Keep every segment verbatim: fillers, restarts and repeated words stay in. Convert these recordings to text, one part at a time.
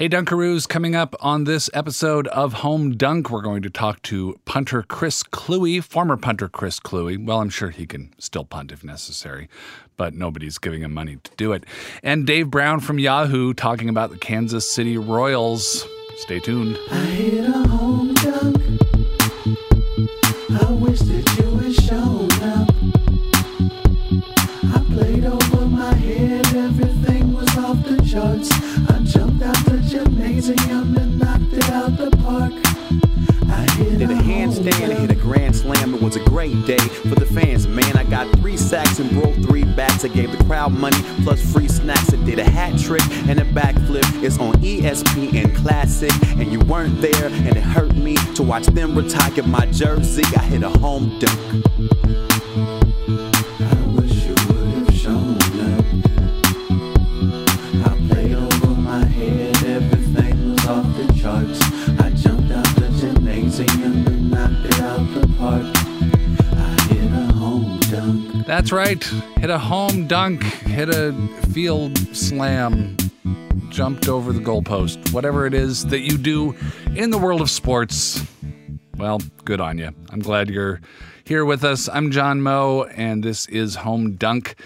Hey, Dunkaroos, coming up on this episode of Home Dunk, we're going to talk to punter Chris Kluwe, former punter Chris Kluwe. Well, I'm sure he can still punt if necessary, but nobody's giving him money to do it. And Dave Brown from Yahoo talking about the Kansas City Royals. Stay tuned. I hit a home dunk. I wish that you had shown up. I played over my head. Everything was off the charts. I jumped out the gymnasium and knocked it out the park. I did a handstand, I hit a grand slam. It was a great day for the fans, man. I got three sacks and broke three bats. I gave the crowd money plus free snacks. I did a hat trick and a backflip. It's on E S P N Classic, and you weren't there, and it hurt me to watch them retire. Get my jersey. I hit a home dunk. That's right. Hit a home dunk, hit a field slam, jumped over the goalpost. Whatever it is that you do in the world of sports, well, good on you. I'm glad you're here with us. I'm John Moe, and this is Home Dunk.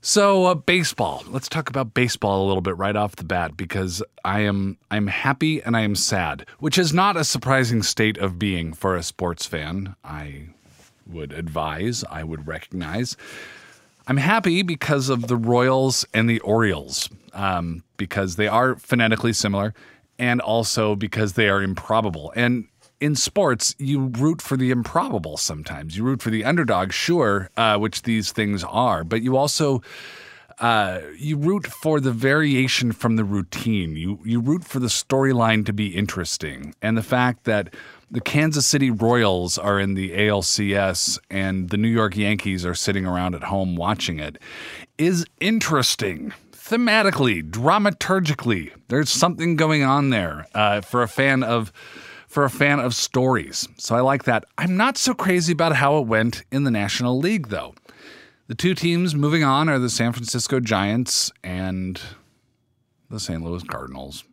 So, uh, baseball. Let's talk about baseball a little bit right off the bat, because I am I'm happy and I am sad, which is not a surprising state of being for a sports fan. I would advise, I would recognize. I'm happy because of the Royals and the Orioles, um, because they are phonetically similar, and also because they are improbable. And in sports, you root for the improbable sometimes. You root for the underdog, sure, uh, which these things are, but you also... Uh, you root for the variation from the routine. You you root for the storyline to be interesting. And the fact that the Kansas City Royals are in the A L C S and the New York Yankees are sitting around at home watching it is interesting. Thematically, dramaturgically, there's something going on there uh, for a fan of for a fan of stories. So I like that. I'm not so crazy about how it went in the National League, though. The two teams moving on are the San Francisco Giants and the Saint Louis Cardinals.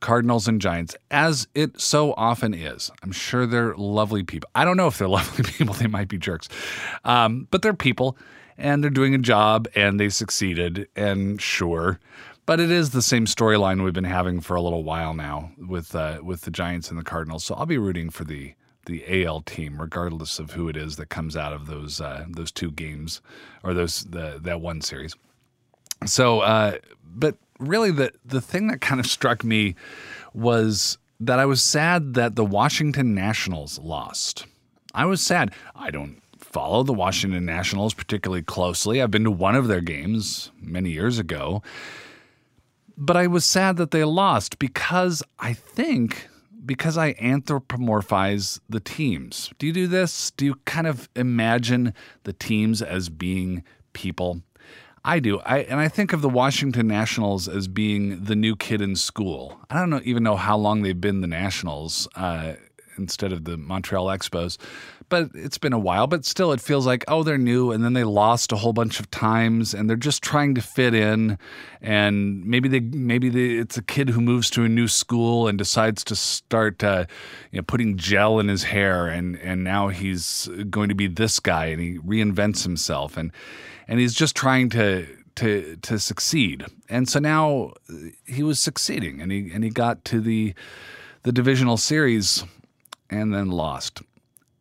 Cardinals and Giants, as it so often is. I'm sure they're lovely people. I don't know if they're lovely people. They might be jerks. Um, but they're people, and they're doing a job, and they succeeded, and sure. But it is the same storyline we've been having for a little while now with uh, with the Giants and the Cardinals. So I'll be rooting for the the A L team, regardless of who it is that comes out of those uh, those two games or those the, that one series. So, uh, but really, the the thing that kind of struck me was that I was sad that the Washington Nationals lost. I was sad. I don't follow the Washington Nationals particularly closely. I've been to one of their games many years ago. But I was sad that they lost because I think because I anthropomorphize the teams. Do you do this? Do you kind of imagine the teams as being people? I do. I and I think of the Washington Nationals as being the new kid in school. I don't know, even know how long they've been the Nationals uh, instead of the Montreal Expos. But it's been a while. But still, it feels like, oh, they're new, and then they lost a whole bunch of times, and they're just trying to fit in. And maybe they, maybe they, it's a kid who moves to a new school and decides to start, uh, you know, putting gel in his hair, and and now he's going to be this guy, and he reinvents himself, and and he's just trying to to to succeed. And so now he was succeeding, and he and he got to the the divisional series, and then lost.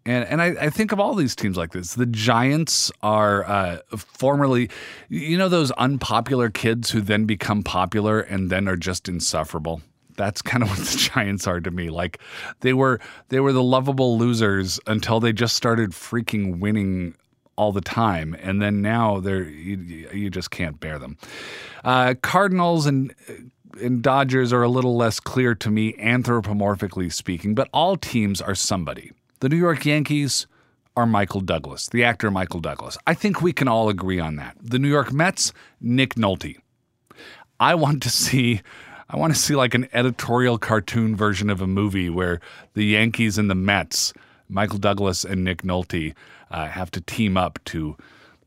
And and I, I think of all these teams like this. The Giants are uh, formerly, you know, those unpopular kids who then become popular and then are just insufferable. That's kind of what the Giants are to me. Like they were they were the lovable losers until they just started freaking winning all the time, and then now they're you, you just can't bear them. Uh, Cardinals and. And Dodgers are a little less clear to me, anthropomorphically speaking, but all teams are somebody. The New York Yankees are Michael Douglas, the actor Michael Douglas. I think we can all agree on that. The New York Mets, Nick Nolte. I want to see, I want to see like an editorial cartoon version of a movie where the Yankees and the Mets, Michael Douglas and Nick Nolte, uh, have to team up to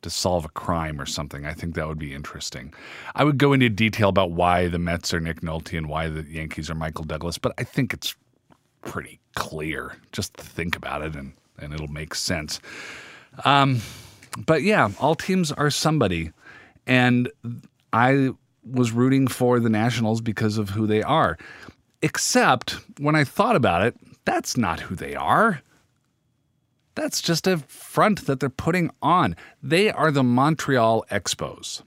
to solve a crime or something. I think that would be interesting. I would go into detail about why the Mets are Nick Nolte and why the Yankees are Michael Douglas, but I think it's pretty clear. Just think about it, and, and it'll make sense. Um, but yeah, all teams are somebody. And I was rooting for the Nationals because of who they are. Except when I thought about it, that's not who they are. That's just a front that they're putting on. They are the Montreal Expos.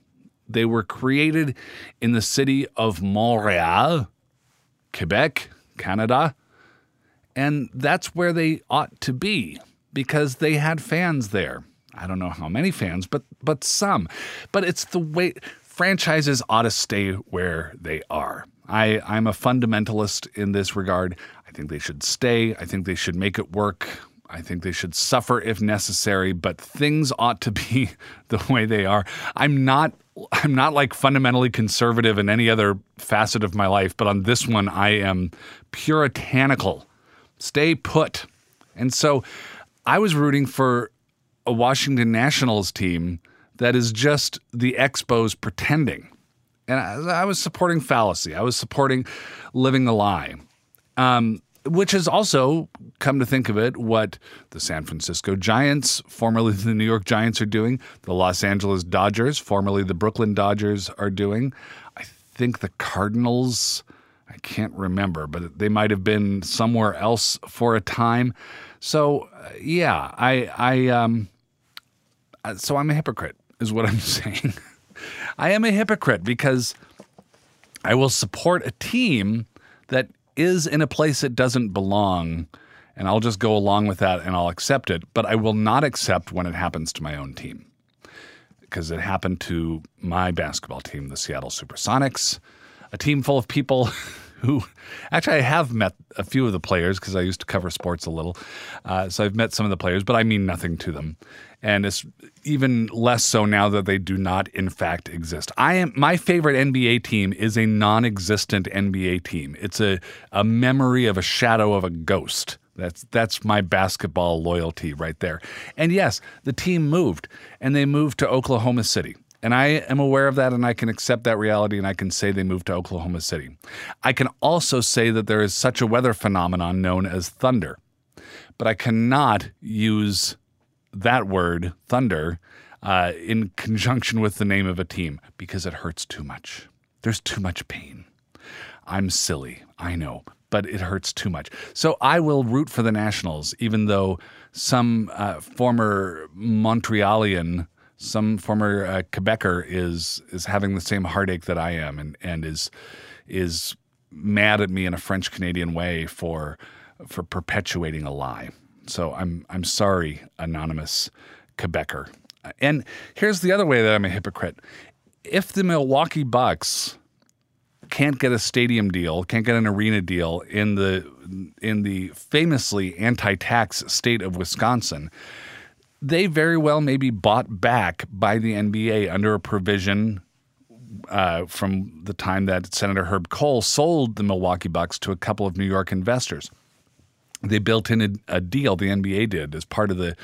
They were created in the city of Montreal, Quebec, Canada. And that's where they ought to be because they had fans there. I don't know how many fans, but but some. But it's the way franchises ought to stay where they are. I, I'm a fundamentalist in this regard. I think they should stay. I think they should make it work. I think they should suffer if necessary, but things ought to be the way they are. I'm not I'm not like fundamentally conservative in any other facet of my life, but on this one, I am puritanical. Stay put. And so I was rooting for a Washington Nationals team that is just the Expos pretending. And I, I was supporting fallacy. I was supporting living a lie. Um, Which is also, come to think of it, what the San Francisco Giants, formerly the New York Giants, are doing. The Los Angeles Dodgers, formerly the Brooklyn Dodgers, are doing. I think the Cardinals, I can't remember, but they might have been somewhere else for a time. So, yeah, I, I, um, so I'm a hypocrite, is what I'm saying. I am a hypocrite because I will support a team that is in a place it doesn't belong, and I'll just go along with that and I'll accept it, but I will not accept when it happens to my own team, because it happened to my basketball team, the Seattle Supersonics, a team full of people who actually I have met a few of the players because I used to cover sports a little, uh, so I've met some of the players, but I mean nothing to them, and it's even less so now that they do not in fact exist. I am my favorite N B A team is a non-existent N B A team. It's a a memory of a shadow of a ghost. That's that's my basketball loyalty right there. And yes, the team moved, and they moved to Oklahoma City. And I am aware of that, and I can accept that reality, and I can say they moved to Oklahoma City. I can also say that there is such a weather phenomenon known as thunder. But I cannot use that word, thunder, uh, in conjunction with the name of a team because it hurts too much. There's too much pain. I'm silly, I know, but it hurts too much. So I will root for the Nationals, even though some uh, former Montrealian Some former uh, Quebecer is is having the same heartache that I am, and, and is is mad at me in a French Canadian way for for perpetuating a lie. So I'm I'm sorry, anonymous Quebecer. And here's the other way that I'm a hypocrite. If the Milwaukee Bucks can't get a stadium deal, can't get an arena deal in the in the famously anti-tax state of Wisconsin, they very well may be bought back by the N B A under a provision uh, from the time that Senator Herb Kohl sold the Milwaukee Bucks to a couple of New York investors. They built in a, a deal, the N B A did, as part of the,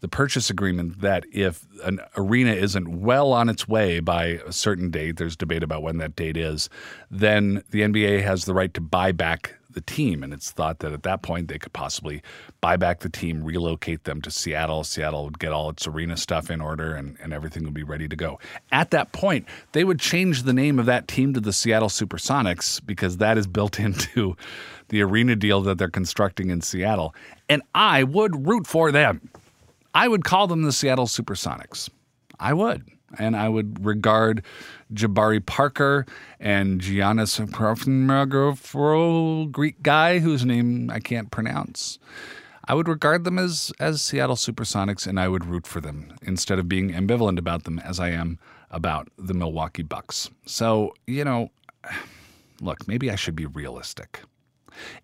the purchase agreement that if an arena isn't well on its way by a certain date, there's debate about when that date is, then the N B A has the right to buy back the team, and it's thought that at that point they could possibly buy back the team, relocate them to Seattle. Seattle would get all its arena stuff in order, and, and everything would be ready to go. At that point, they would change the name of that team to the Seattle Supersonics because that is built into the arena deal that they're constructing in Seattle, and I would root for them. I would call them the Seattle Supersonics. I would. And I would regard Jabari Parker and Giannis Antetokounmpo, Greek guy whose name I can't pronounce. I would regard them as as Seattle Supersonics, and I would root for them instead of being ambivalent about them as I am about the Milwaukee Bucks. So, you know, look, maybe I should be realistic.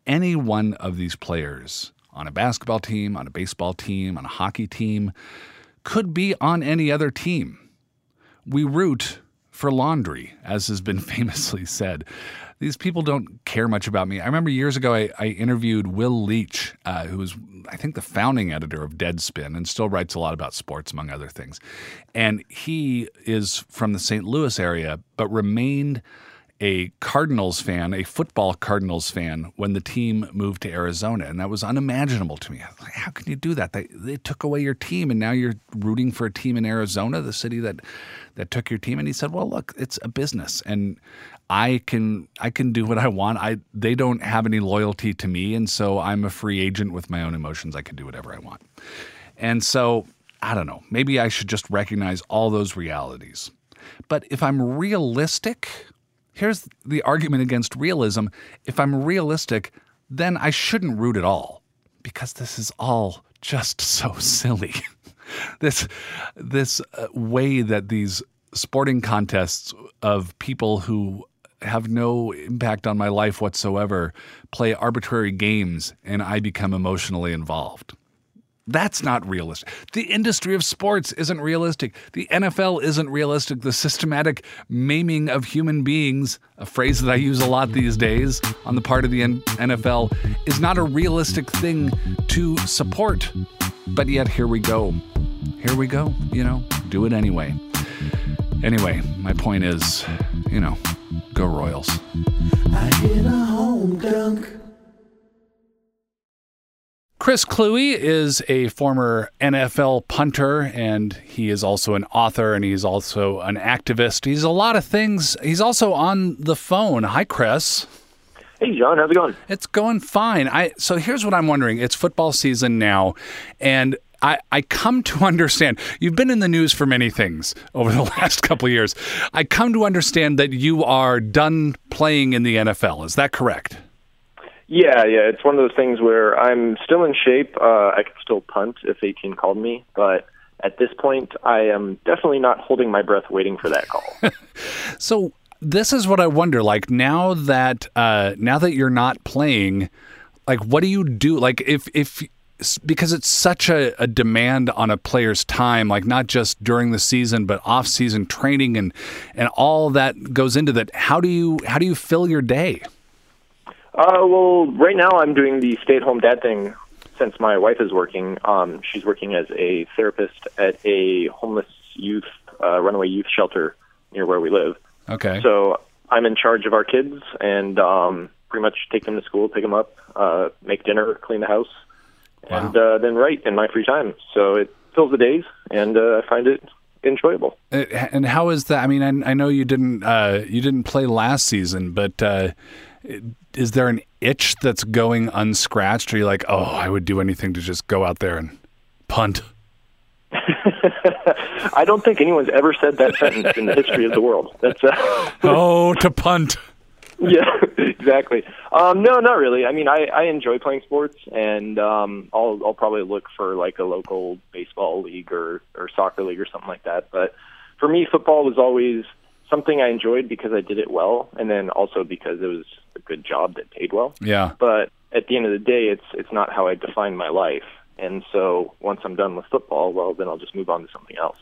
Any one of these players on a basketball team, on a baseball team, on a hockey team, could be on any other team. We root for laundry, as has been famously said. These people don't care much about me. I remember years ago I, I interviewed Will Leach, uh, who was, I think, the founding editor of Dead Spin and still writes a lot about sports, among other things. And he is from the Saint Louis area but remained a Cardinals fan, a football Cardinals fan, when the team moved to Arizona. And that was unimaginable to me. I was like, how can you do that? They, they took away your team, and now you're rooting for a team in Arizona, the city that, that took your team. And he said, well, look, it's a business, and I can I can do what I want. I They don't have any loyalty to me, and so I'm a free agent with my own emotions. I can do whatever I want. And so, I don't know, maybe I should just recognize all those realities. But if I'm realistic... Here's the argument against realism. If I'm realistic, then I shouldn't root at all, because this is all just so silly. this this uh, way that these sporting contests of people who have no impact on my life whatsoever play arbitrary games and I become emotionally involved. That's not realistic. The industry of sports isn't realistic. The N F L isn't realistic. The systematic maiming of human beings, a phrase that I use a lot these days on the part of the N F L, is not a realistic thing to support. But yet, here we go. Here we go. You know, do it anyway. Anyway, my point is, you know, go Royals. I hit a home dunk. Chris Kluwe is a former N F L punter, and he is also an author, and he's also an activist. He's a lot of things. He's also on the phone. Hi, Chris. Hey, John. How's it going? It's going fine. I So here's what I'm wondering. It's football season now, and I, I come to understand, you've been in the news for many things over the last couple of years. I come to understand that you are done playing in the N F L. Is that correct? Yeah, yeah, it's one of those things where I'm still in shape. Uh, I can still punt if eighteen called me, but at this point, I am definitely not holding my breath waiting for that call. So this is what I wonder. Like now that uh, now that you're not playing, like what do you do? Like if if because it's such a, a demand on a player's time, like not just during the season, but off-season training and and all that goes into that. How do you how do you fill your day? Uh, well, right now I'm doing the stay-at-home dad thing since my wife is working. Um, she's working as a therapist at a homeless youth, uh, runaway youth shelter near where we live. Okay. So I'm in charge of our kids and um, pretty much take them to school, pick them up, uh, make dinner, clean the house, wow. and uh, then write in my free time. So it fills the days, and uh, I find it enjoyable. And how is that? I mean, I, I know you didn't uh, you didn't play last season, but... Uh, Is there an itch that's going unscratched? Or are you like, oh, I would do anything to just go out there and punt? I don't think anyone's ever said that sentence in the history of the world. That's uh... Oh, to punt. Yeah, exactly. Um, no, not really. I mean, I, I enjoy playing sports, and um, I'll, I'll probably look for like a local baseball league or, or soccer league or something like that. But for me, football was always something I enjoyed because I did it well, and then also because it was a good job that paid well. Yeah. But at the end of the day, it's it's not how I define my life. And so once I'm done with football, well, then I'll just move on to something else.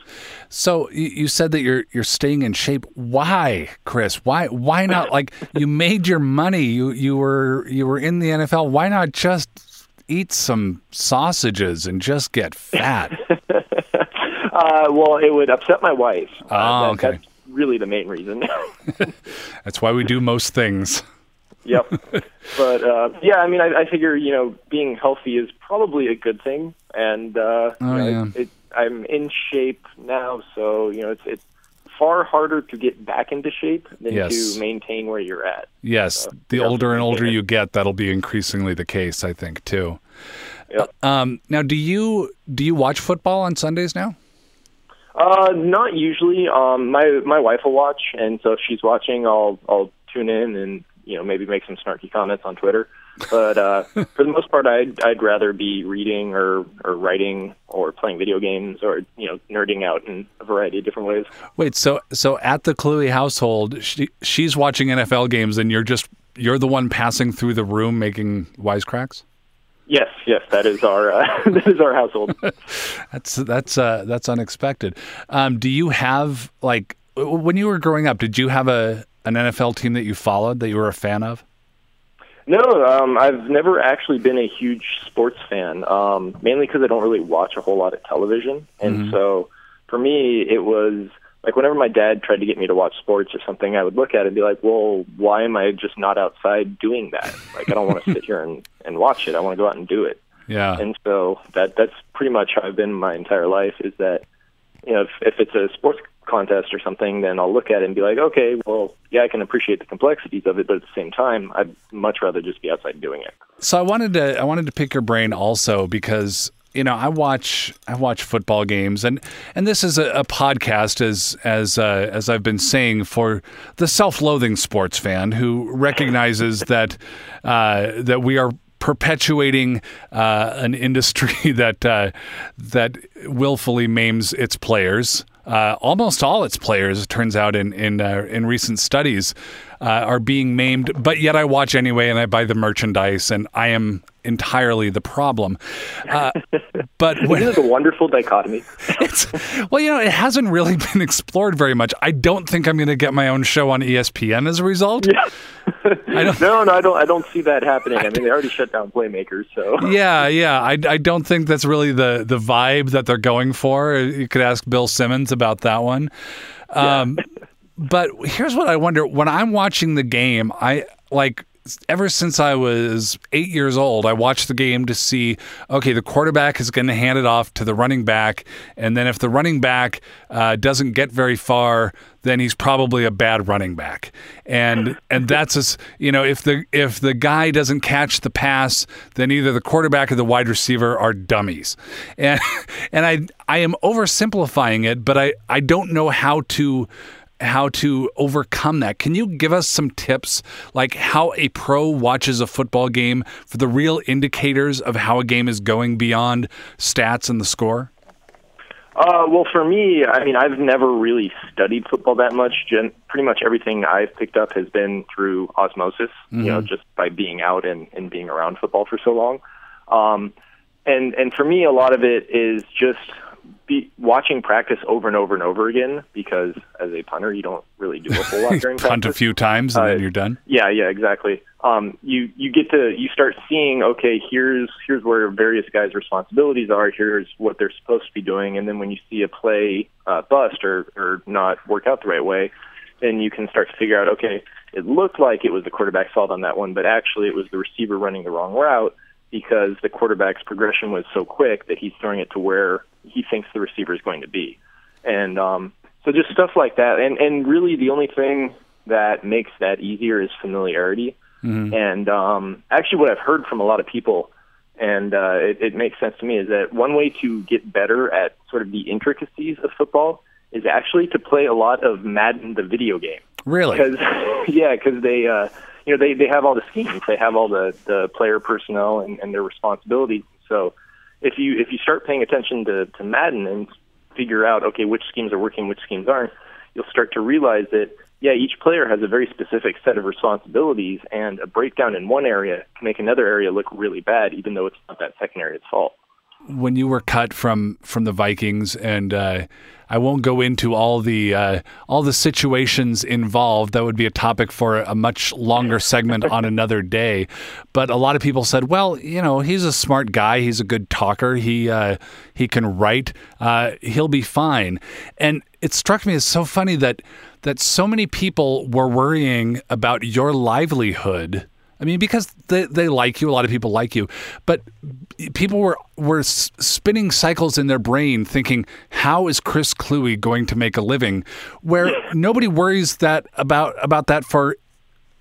So you said that you're you're staying in shape. Why, Chris? Why why not? Like you made your money. You you were you were in the N F L. Why not just eat some sausages and just get fat? uh, well, it would upset my wife. Oh, uh, that, okay. That's, really the main reason. That's why we do most things. Yep. But, uh, yeah, I mean, I, I figure, you know, being healthy is probably a good thing. And uh, oh, you know, yeah. it, it, I'm in shape now, so, you know, it's, it's far harder to get back into shape than yes. to maintain where you're at. Yes. So, the yeah. older and older you get, that'll be increasingly the case, I think, too. Yep. Uh, um, now, do you do you watch football on Sundays now? Uh, not usually. Um, my my wife will watch, and so if she's watching, I'll I'll tune in and you know maybe make some snarky comments on Twitter. But uh, for the most part, I'd I'd rather be reading or, or writing or playing video games or you know nerding out in a variety of different ways. Wait, so so at the Kluwe household, she she's watching N F L games, and you're just you're the one passing through the room making wisecracks? Yes, yes, that is our uh, that is our household. that's that's uh, that's unexpected. Um, do you have like When you were growing up, did you have a an N F L team that you followed, that you were a fan of? No, um, I've never actually been a huge sports fan, um, mainly because I don't really watch a whole lot of television. And mm-hmm. so for me, it was like whenever my dad tried to get me to watch sports or something, I would look at it and be like, well, why am I just not outside doing that? Like, I don't want to sit here and, and watch it. I want to go out and do it. Yeah. And so that that's pretty much how I've been my entire life, is that, you know, if, if it's a sports contest or something, then I'll look at it and be like, okay, well, yeah, I can appreciate the complexities of it, but at the same time, I'd much rather just be outside doing it. So I wanted to I wanted to pick your brain also, because, you know, I watch I watch football games, and and this is a, a podcast, as as uh, as I've been saying, for the self-loathing sports fan who recognizes that uh, that we are perpetuating uh, an industry that uh, that willfully maims its players. Uh, almost all its players, it turns out, in in, uh, in recent studies, uh, are being maimed. But yet I watch anyway, and I buy the merchandise, and I am entirely the problem. Uh, but when, isn't it a wonderful dichotomy? It's, well, you know, it hasn't really been explored very much. I don't think I'm going to get my own show on E S P N as a result. Yeah. I don't, no, no, I don't. I don't see that happening. I, I mean, they already shut down Playmakers, so yeah, yeah. I, I don't think that's really the, the vibe that they're going for. You could ask Bill Simmons about that one. Um, yeah. But here's what I wonder: when I'm watching the game, I like. Ever since I was eight years old, I watched the game to see, okay, the quarterback is going to hand it off to the running back, and then if the running back uh, doesn't get very far, then he's probably a bad running back. And and that's, a, you know, if the if the guy doesn't catch the pass, then either the quarterback or the wide receiver are dummies. And and I I am oversimplifying it, but I, I don't know how to... how to overcome that. Can you give us some tips, like how a pro watches a football game, for the real indicators of how a game is going beyond stats and the score? Uh, well, for me, I mean, I've never really studied football that much. Gen- pretty much everything I've picked up has been through osmosis, mm-hmm. you know, just by being out and, and being around football for so long. Um, and, and for me, a lot of it is just... Be watching practice over and over and over again, because as a punter, you don't really do a whole lot during practice. Punt a few times and uh, then you're done. Yeah, yeah, exactly. Um, you you get to you start seeing, okay, here's here's where various guys' responsibilities are. Here's what they're supposed to be doing, and then when you see a play uh, bust or or not work out the right way, then you can start to figure out, okay, it looked like it was the quarterback's fault on that one, but actually it was the receiver running the wrong route, because the quarterback's progression was so quick that he's throwing it to where he thinks the receiver is going to be. And um, so just stuff like that. And, and really the only thing that makes that easier is familiarity. Mm-hmm. And um, actually what I've heard from a lot of people, and uh, it, it makes sense to me, is that one way to get better at sort of the intricacies of football is actually to play a lot of Madden, the video game. Really? Cause, yeah, because they... Uh, You know, they, they have all the schemes, they have all the, the player personnel and, and their responsibilities. So if you if you start paying attention to, to Madden and figure out, okay, which schemes are working, which schemes aren't, you'll start to realize that, yeah, each player has a very specific set of responsibilities, and a breakdown in one area can make another area look really bad, even though it's not that second area's fault. When you were cut from, from the Vikings, and uh, I won't go into all the uh, all the situations involved. That would be a topic for a much longer segment on another day. But a lot of people said, "Well, you know, he's a smart guy. He's a good talker. He uh, he can write. Uh, he'll be fine." And it struck me as so funny that that so many people were worrying about your livelihood. I mean, because they, they like you, a lot of people like you, but people were were spinning cycles in their brain thinking, how is Chris Kluwe going to make a living? Where nobody worries that about, about that for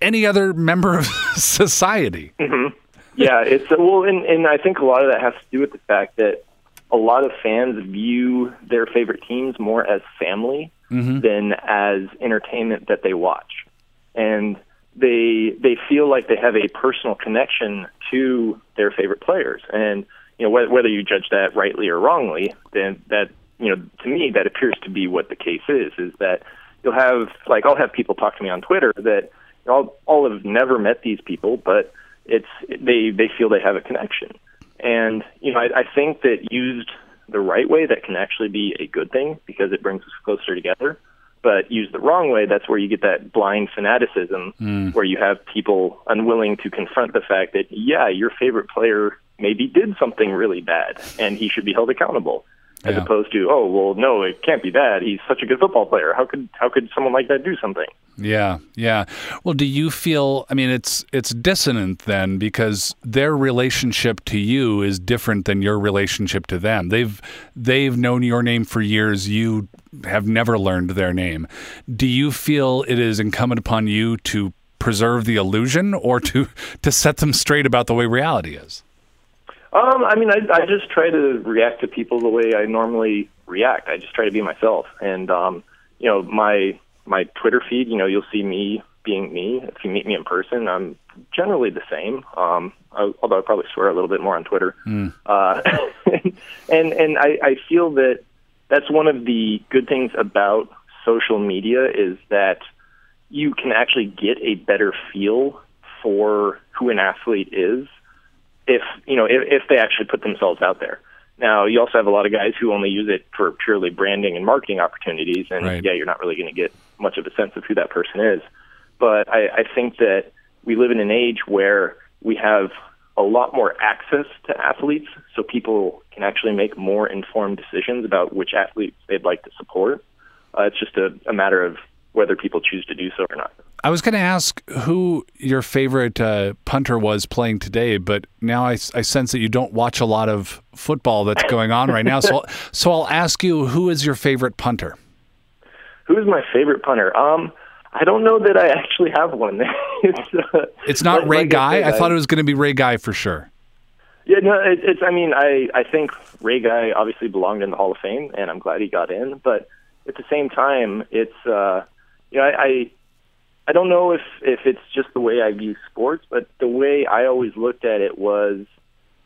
any other member of society. Mm-hmm. Yeah, it's well, and, and I think a lot of that has to do with the fact that a lot of fans view their favorite teams more as family mm-hmm. than as entertainment that they watch. And they they feel like they have a personal connection to their favorite players, and you know wh- whether you judge that rightly or wrongly, then that you know to me that appears to be what the case is. Is that you'll have like I'll have people talk to me on Twitter that you know, I'll, I'll have never met these people, but it's they they feel they have a connection, and you know I, I think that used the right way, that can actually be a good thing because it brings us closer together. but used the wrong way, that's where you get that blind fanaticism mm. where you have people unwilling to confront the fact that, yeah, your favorite player maybe did something really bad and he should be held accountable, as yeah. opposed to, oh, well, no, it can't be that. He's such a good football player. How could how could someone like that do something? Yeah, yeah. Well, do you feel, I mean, it's it's dissonant then, because their relationship to you is different than your relationship to them. They've they've known your name for years. You have never learned their name. Do you feel it is incumbent upon you to preserve the illusion or to, to set them straight about the way reality is? Um, I mean, I, I just try to react to people the way I normally react. I just try to be myself. And, um, you know, my my Twitter feed, you know, you'll see me being me. If you meet me in person, I'm generally the same, um, I, although I probably swear a little bit more on Twitter. Mm. Uh, and and I, I feel that that's one of the good things about social media is that you can actually get a better feel for who an athlete is if you know if, if they actually put themselves out there. Now, you also have a lot of guys who only use it for purely branding and marketing opportunities, and right. yeah, you're not really going to get much of a sense of who that person is. But I, I think that we live in an age where we have a lot more access to athletes, so people can actually make more informed decisions about which athletes they'd like to support. Uh, it's just a, a matter of whether people choose to do so or not. I was going to ask who your favorite uh, punter was playing today, but now I, I sense that you don't watch a lot of football that's going on right now. So, so I'll ask you, who is your favorite punter? Who is my favorite punter? Um, I don't know that I actually have one. it's, uh, it's not like, Ray like Guy? I, I thought it was going to be Ray Guy for sure. Yeah, no, it, it's, I mean, I, I think Ray Guy obviously belonged in the Hall of Fame, and I'm glad he got in. But at the same time, it's, uh, you know, I... I I don't know if, if it's just the way I view sports, but the way I always looked at it was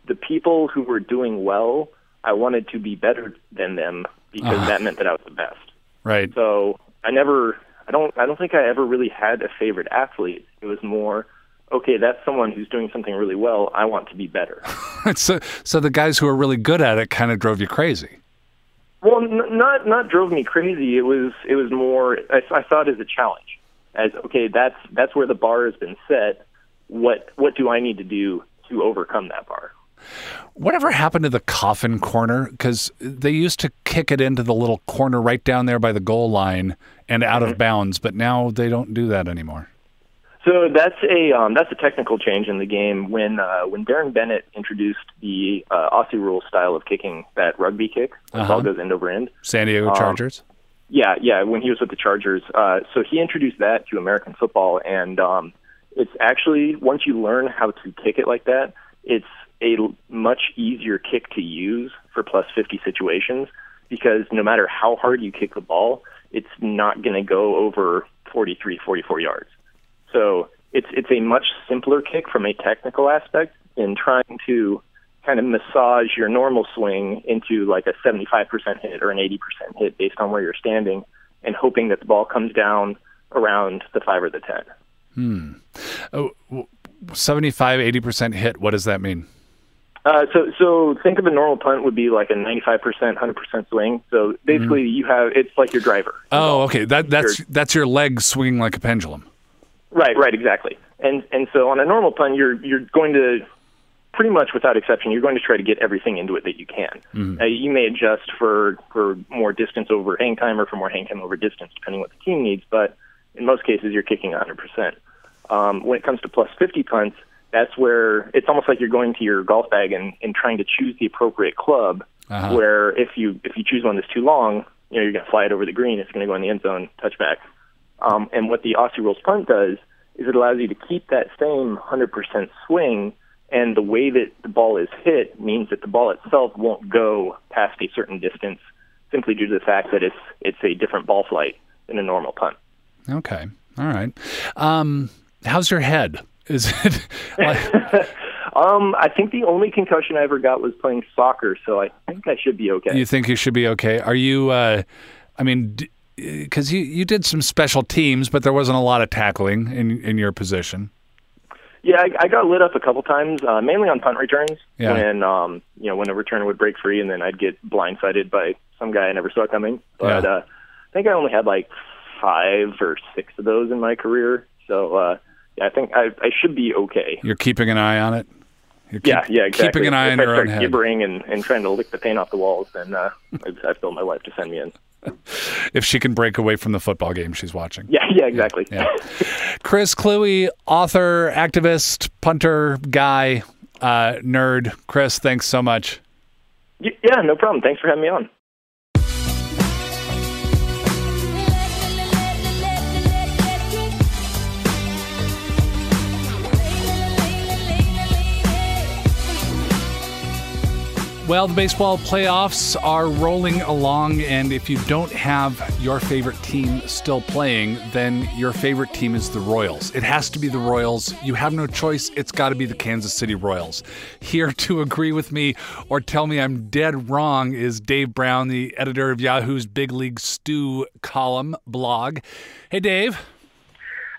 the people who were doing well, I wanted to be better than them because uh, that meant that I was the best. Right. So I never, I don't, I don't think I ever really had a favorite athlete. It was more, okay, that's someone who's doing something really well. I want to be better. so, so the guys who are really good at it kind of drove you crazy. Well, n- not not drove me crazy. It was it was more. I, I saw it as a challenge. As okay, that's that's where the bar has been set. What what do I need to do to overcome that bar? Whatever happened to the coffin corner? Because they used to kick it into the little corner right down there by the goal line and out mm-hmm. of bounds, but now they don't do that anymore. So that's a um, that's a technical change in the game. When uh, when Darren Bennett introduced the uh, Aussie rule style of kicking, that rugby kick, the uh-huh. ball goes end over end. San Diego Chargers. Um, Yeah, yeah, when he was with the Chargers. Uh, so he introduced that to American football, and um, it's actually, once you learn how to kick it like that, it's a much easier kick to use for plus fifty situations because no matter how hard you kick the ball, it's not going to go over forty-three, forty-four yards. So it's it's a much simpler kick from a technical aspect in trying to kind of massage your normal swing into like a seventy-five percent hit or an eighty percent hit based on where you're standing and hoping that the ball comes down around the five or the ten. Hmm. Oh, seventy-five, eighty percent hit, what does that mean? Uh, so so think of a normal punt would be like a ninety-five percent, one hundred percent swing. So basically mm-hmm. you have, it's like your driver. Oh, okay. That That's your, that's your leg swinging like a pendulum. Right, right, exactly. And and so on a normal punt, you're you're going to, pretty much without exception, you're going to try to get everything into it that you can. Mm. Uh, you may adjust for, for more distance over hang time or for more hang time over distance, depending on what the team needs, but in most cases, you're kicking one hundred percent. Um, when it comes to plus fifty punts, that's where it's almost like you're going to your golf bag and, and trying to choose the appropriate club, uh-huh. where if you if you choose one that's too long, you know, you're going to fly it over the green, it's going to go in the end zone, touchback. Um, and what the Aussie Rules punt does is it allows you to keep that same one hundred percent swing, and the way that the ball is hit means that the ball itself won't go past a certain distance simply due to the fact that it's it's a different ball flight than a normal punt. Okay. All right. Um, how's your head? Is it? um, I think the only concussion I ever got was playing soccer, so I think I should be okay. You think you should be okay? Are you, uh, I mean, because you, you did some special teams, but there wasn't a lot of tackling in, in your position. Yeah, I, I got lit up a couple times, uh, mainly on punt returns, yeah. when um, you know when a returner would break free, and then I'd get blindsided by some guy I never saw coming. But yeah. uh, I think I only had like five or six of those in my career. So uh, I think I, I should be okay. You're keeping an eye on it? You're keep, yeah, yeah, exactly. Keeping an eye on your own head. If I start gibbering and, and trying to lick the paint off the walls, then uh, I told my wife to send me in. If she can break away from the football game she's watching. Yeah, yeah, exactly. Yeah, yeah. Chris Kluwe, author, activist, punter, guy, uh, nerd. Chris, thanks so much. Yeah, no problem. Thanks for having me on. Well, the baseball playoffs are rolling along, and if you don't have your favorite team still playing, then your favorite team is the Royals. It has to be the Royals. You have no choice. It's got to be the Kansas City Royals. Here to agree with me or tell me I'm dead wrong is Dave Brown, the editor of Yahoo's Big League Stew column blog. Hey, Dave.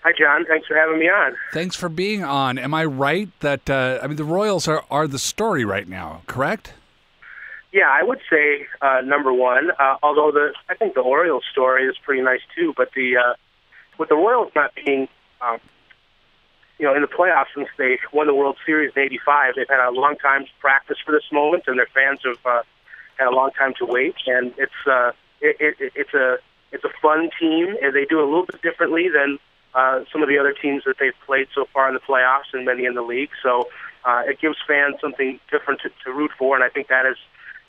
Hi, John. Thanks for having me on. Thanks for being on. Am I right that, uh, I mean, the Royals are, are the story right now, correct? Yeah, I would say uh, number one. Uh, although the I think the Orioles story is pretty nice too. But the uh, with the Royals not being, um, you know, in the playoffs since they won the World Series in eighty-five, they've had a long time to practice for this moment, and their fans have uh, had a long time to wait. And it's uh, it, it, it's a it's a fun team, and they do it a little bit differently than uh, some of the other teams that they've played so far in the playoffs and many in the league. So uh, it gives fans something different to, to root for, and I think that is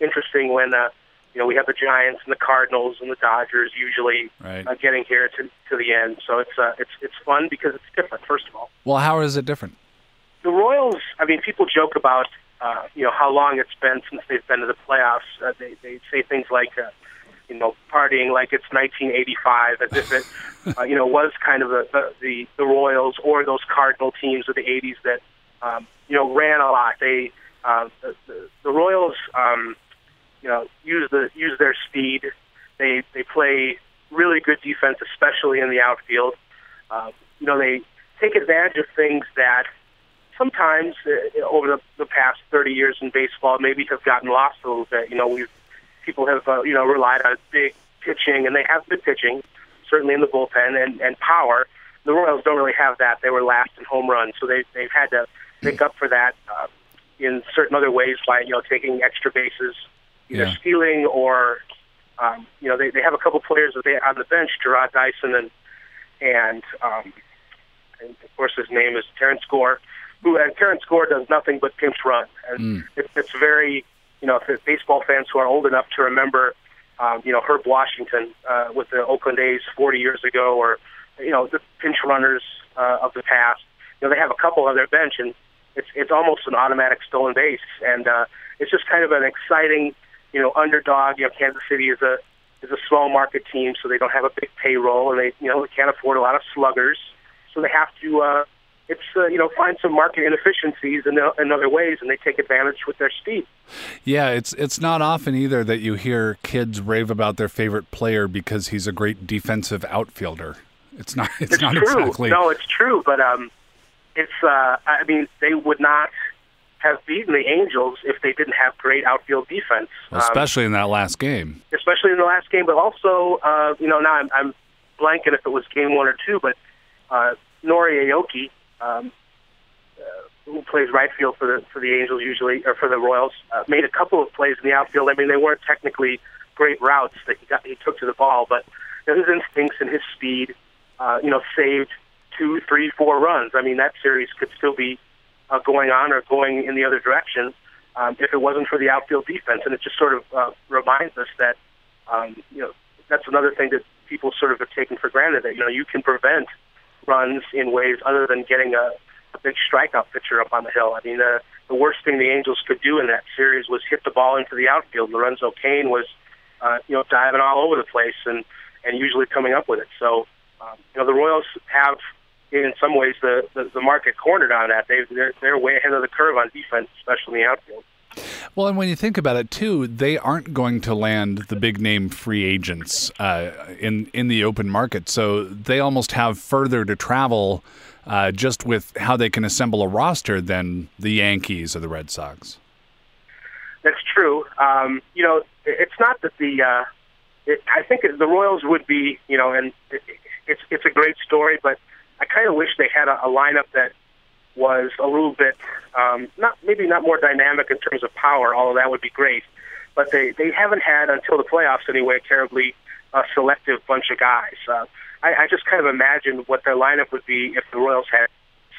interesting when uh, you know we have the Giants and the Cardinals and the Dodgers usually right. uh, getting here to to the end. So it's uh, it's it's fun because it's different. First of all, well, how is it different? The Royals. I mean, people joke about uh, you know how long it's been since they've been to the playoffs. Uh, they they say things like uh, you know partying like it's nineteen eighty-five, as if it uh, you know was kind of a, the, the the Royals or those Cardinal teams of the eighties that um, you know ran a lot. They uh, the, the, the Royals. Um, You know, use the use their speed. They they play really good defense, especially in the outfield. Uh, you know, they take advantage of things that sometimes uh, over the, the past thirty years in baseball maybe have gotten lost a little bit. You know, we people have uh, you know relied on big pitching, and they have good pitching, certainly in the bullpen and, and power. The Royals don't really have that. They were last in home runs, so they they've had to make up for that uh, in certain other ways, like you know taking extra bases. Either yeah. stealing or, um, you know, they, they have a couple players that they on the bench, Gerard Dyson and, and, um, and of course, his name is Terrence Gore, who and Terrence Gore does nothing but pinch run. And mm. it, it's very, you know, for baseball fans who are old enough to remember, um, you know, Herb Washington uh, with the Oakland A's forty years ago or, you know, the pinch runners uh, of the past, you know, they have a couple on their bench, and it's, it's almost an automatic stolen base. And uh, it's just kind of an exciting You know, underdog. You know, Kansas City is a is a small market team, so they don't have a big payroll, and they you know they can't afford a lot of sluggers, so they have to uh, it's uh, you know find some market inefficiencies in, in other ways, and they take advantage with their speed. Yeah, it's it's not often either that you hear kids rave about their favorite player because he's a great defensive outfielder. It's not. It's, it's not true. Exactly. No, it's true, but um, it's uh, I mean, they would not have beaten the Angels if they didn't have great outfield defense. Well, especially um, in that last game. Especially in the last game, but also, uh, you know, now I'm, I'm blanking if it was game one or two, but uh, Nori Aoki, um, uh, who plays right field for the for the Angels usually, or for the Royals, uh, made a couple of plays in the outfield. I mean, they weren't technically great routes that he, got, he took to the ball, but you know, his instincts and his speed, uh, you know, saved two, three, four runs. I mean, that series could still be Uh, going on or going in the other direction um, if it wasn't for the outfield defense. And it just sort of uh, reminds us that, um, you know, that's another thing that people sort of have taken for granted, that, you know, you can prevent runs in ways other than getting a, a big strikeout pitcher up on the hill. I mean, uh, the worst thing the Angels could do in that series was hit the ball into the outfield. Lorenzo Cain was, uh, you know, diving all over the place and, and usually coming up with it. So, um, you know, the Royals have in some ways, the, the, the market cornered on that. They, they're, they're way ahead of the curve on defense, especially in the outfield. Well, and when you think about it, too, they aren't going to land the big-name free agents uh, in, in the open market, so they almost have further to travel uh, just with how they can assemble a roster than the Yankees or the Red Sox. That's true. Um, you know, it's not that the uh, – it, I think the Royals would be, you know, and it, it's it's a great story, but I kind of wish they had a, a lineup that was a little bit, um, not maybe not more dynamic in terms of power, although that would be great, but they, they haven't had, until the playoffs anyway, a terribly uh, selective bunch of guys. Uh, I, I just kind of imagined what their lineup would be if the Royals had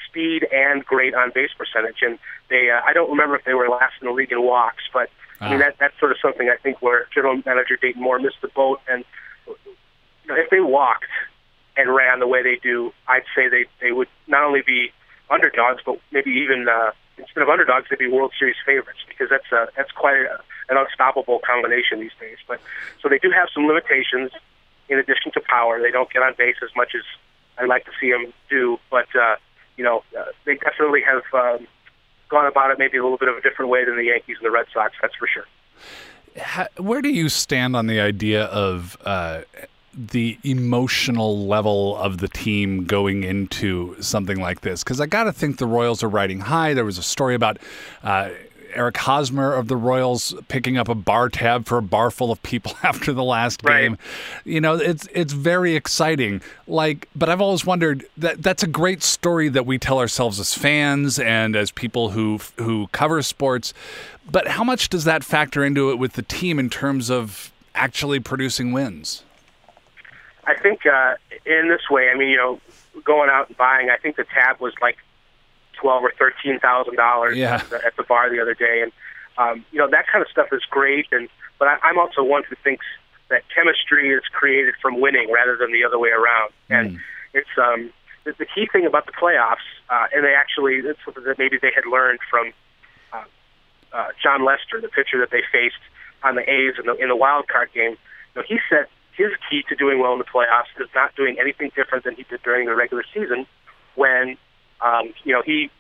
speed and great on-base percentage, and they uh, I don't remember if they were last in the league in walks, but I mean, that, that's sort of something I think where General Manager Dayton Moore missed the boat. And you know, if they walked and ran the way they do, I'd say they, they would not only be underdogs, but maybe even uh, instead of underdogs, they'd be World Series favorites, because that's a, that's quite a, an unstoppable combination these days. But so they do have some limitations in addition to power. They don't get on base as much as I'd like to see them do, but uh, you know, uh, they definitely have. Um, gone about it maybe a little bit of a different way than the Yankees and the Red Sox, that's for sure. How, where do you stand on the idea of uh, the emotional level of the team going into something like this? Because I got to think the Royals are riding high. There was a story about uh, Eric Hosmer of the Royals picking up a bar tab for a bar full of people after the last right. game. You know, it's it's very exciting. Like, but I've always wondered that that's a great story that we tell ourselves as fans and as people who who cover sports. But how much does that factor into it with the team in terms of actually producing wins? I think uh, in this way, I mean, you know, going out and buying, I think the tab was like twelve or thirteen thousand dollars yeah. at, at the bar the other day, and um, you know, that kind of stuff is great. And but I, I'm also one who thinks that chemistry is created from winning rather than the other way around. And mm. it's um, the, the key thing about the playoffs, uh, and they actually it's something that maybe they had learned from uh, uh, John Lester, the pitcher that they faced on the A's in the, in the wild card game. You know, he said his key to doing well in the playoffs is not doing anything different than he did during the regular season when. Um, you know, he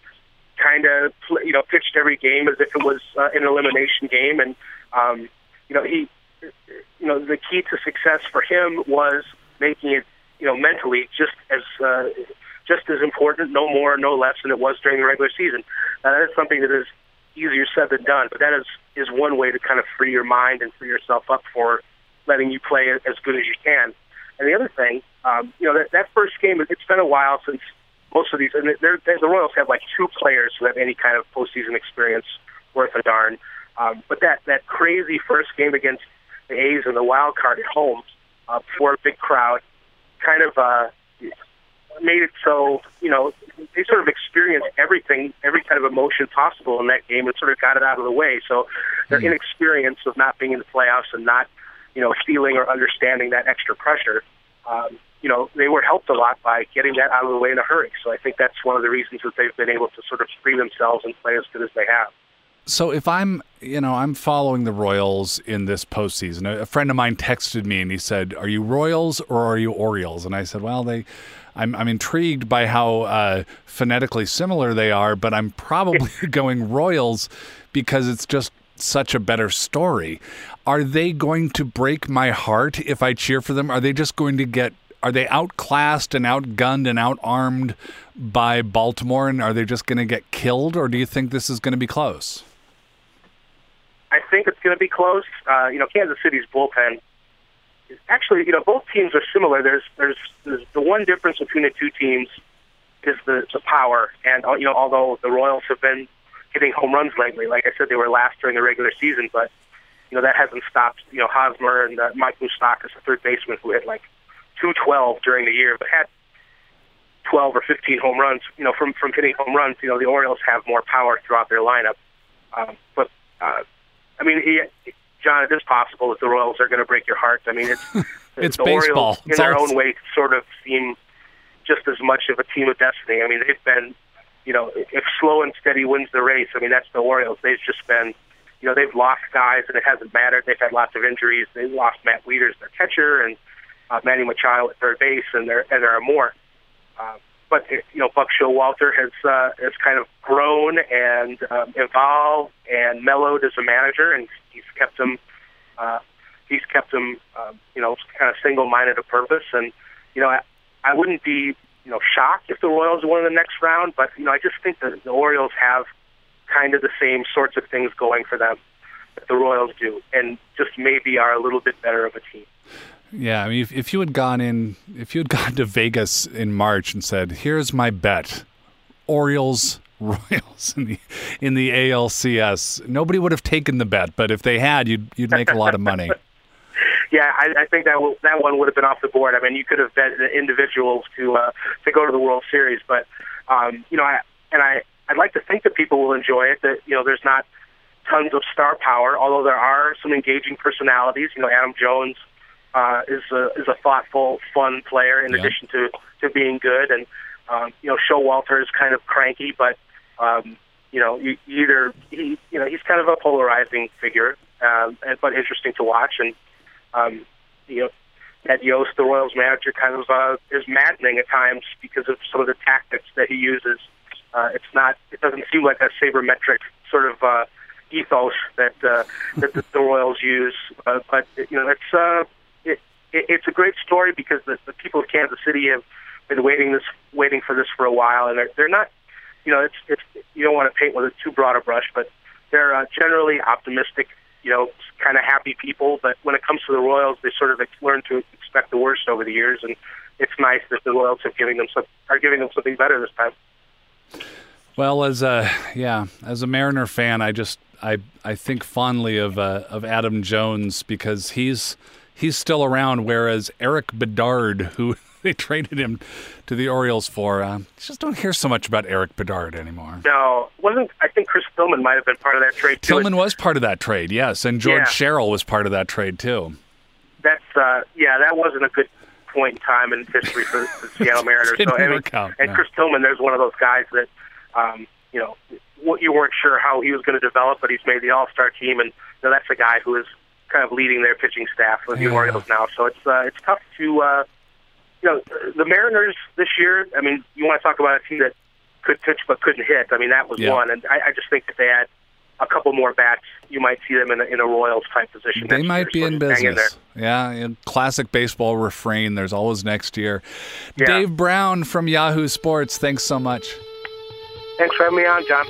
kind of, you know, pitched every game as if it was uh, an elimination game. And, um, you know, he, you know, the key to success for him was making it, you know, mentally just as, uh, just as important, no more, no less than it was during the regular season. Now, that is something that is easier said than done, but that is, is one way to kind of free your mind and free yourself up for letting you play as good as you can. And the other thing, um, you know, that, that first game, it's been a while since, most of these, and they're, they're, the Royals have like two players who have any kind of postseason experience worth a darn. Um, but that, that crazy first game against the A's in the wild card at home uh, for a big crowd kind of uh, made it so, you know, they sort of experienced everything, every kind of emotion possible in that game and sort of got it out of the way. So their mm-hmm. inexperience of not being in the playoffs and not, you know, feeling or understanding that extra pressure. Um, you know, they were helped a lot by getting that out of the way in a hurry. So I think that's one of the reasons that they've been able to sort of free themselves and play as good as they have. So if I'm, you know, I'm following the Royals in this postseason. A friend of mine texted me and he said, "Are you Royals or are you Orioles?" And I said, "Well, they, I'm, I'm intrigued by how uh, phonetically similar they are, but I'm probably going Royals because it's just such a better story." Are they going to break my heart if I cheer for them? Are they just going to get? Are they outclassed and outgunned and outarmed by Baltimore, and are they just going to get killed, or do you think this is going to be close? I think it's going to be close. Uh, you know, Kansas City's bullpen is actually, you know, both teams are similar. There's, there's, there's the one difference between the two teams is the, the power, and you know, although the Royals have been hitting home runs lately, like I said, they were last during the regular season, but you know that hasn't stopped. You know, Hosmer and uh, Mike Moustakas, the third baseman, who hit like two twelve during the year, but had twelve or fifteen home runs. You know, from from hitting home runs, you know, the Orioles have more power throughout their lineup. Um, but uh, I mean, he, John, it is possible that the Royals are going to break your heart. I mean, it's it's the baseball. Orioles, in it's their own way, sort of seem just as much of a team of destiny. I mean, they've been, you know, if slow and steady wins the race, I mean, that's the Orioles. They've just been, you know, they've lost guys, and it hasn't mattered. They've had lots of injuries. They lost Matt Wieters, their catcher, and Uh, Manny Machado at third base, and there and there are more. Uh, but you know, Buck Showalter has uh, has kind of grown and um, evolved and mellowed as a manager, and he's kept them uh, he's kept them uh, you know, kind of single-minded of purpose. And you know, I, I wouldn't be you know shocked if the Royals won in the next round, but you know, I just think that the Orioles have kind of the same sorts of things going for them that the Royals do, and just maybe are a little bit better of a team. Yeah, I mean, if, if you had gone in, if you had gone to Vegas in March and said, "Here's my bet, Orioles, Royals in the in the A L C S," nobody would have taken the bet. But if they had, you'd you'd make a lot of money. Yeah, I, I think that w- that one would have been off the board. I mean, you could have bet the individuals to uh, to go to the World Series, but um, you know, I, and I I'd like to think that people will enjoy it. That you know, there's not tons of star power, although there are some engaging personalities. You know, Adam Jones uh, is a, is a thoughtful, fun player in yeah. addition to, to being good, and um, you know, Showalter is kind of cranky, but um, you know, you, either he, you know, he's kind of a polarizing figure, um, and but interesting to watch. And um, you know, Ed Yost, the Royals manager, kind of uh, is maddening at times because of some of the tactics that he uses. Uh, it's not, it doesn't seem like a sabermetric sort of uh, ethos that uh, that the Royals use. Uh, but you know, it's uh, it, it, it's a great story because the, the people of Kansas City have been waiting this, waiting for this for a while, and they're, they're not. You know, it's, it's you don't want to paint with a too broad a brush, but they're uh, generally optimistic. You know, kind of happy people, but when it comes to the Royals, they sort of learn to expect the worst over the years, and it's nice that the Royals have giving them some, are giving them something better this time. Well, as a yeah, as a Mariner fan, I just I I think fondly of uh, of Adam Jones because he's he's still around, whereas Eric Bedard, who they traded him to the Orioles for, uh, just don't hear so much about Eric Bedard anymore. No, wasn't I think Chris Tillman might have been part of that trade too. Tillman was part of that trade, yes, and George yeah. Sherrill was part of that trade too. That's uh, yeah, that wasn't a good point in time in history for the Seattle Mariners. So, and it, out, and no. Chris Tillman, there's one of those guys that um, you know, you weren't sure how he was going to develop, but he's made the All-Star team, and you know, that's a guy who is kind of leading their pitching staff with yeah. the Orioles now. So it's uh, it's tough to. Uh, You know, the Mariners this year, I mean, you want to talk about a team that could pitch but couldn't hit. I mean, that was yeah. one. And I, I just think if they had a couple more bats, you might see them in a, in a Royals-type position. They might be in business. In yeah, classic baseball refrain, there's always next year. Yeah. Dave Brown from Yahoo Sports, thanks so much. Thanks for having me on, John.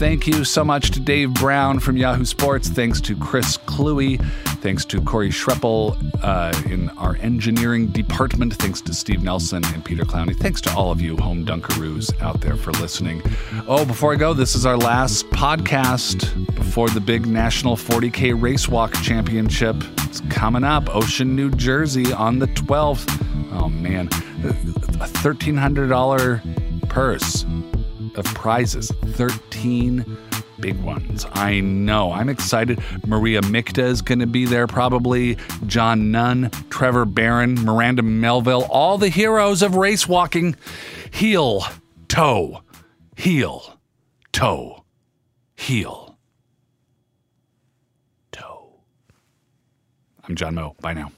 Thank you so much to Dave Brown from Yahoo Sports. Thanks to Chris Kluwe. Thanks to Corey Schreppel uh, in our engineering department. Thanks to Steve Nelson and Peter Clowney. Thanks to all of you Home Dunkaroos out there for listening. Oh, before I go, this is our last podcast before the big National forty K Race Walk Championship. It's coming up. Ocean, New Jersey on the twelfth. Oh, man. A thirteen hundred dollars purse of prizes, thirteen big ones. I know. I'm excited. Maria Mikta is going to be there probably. John Nunn, Trevor Barron, Miranda Melville, all the heroes of race walking. Heel, toe, heel, toe, heel, toe. I'm John Moe. Bye now.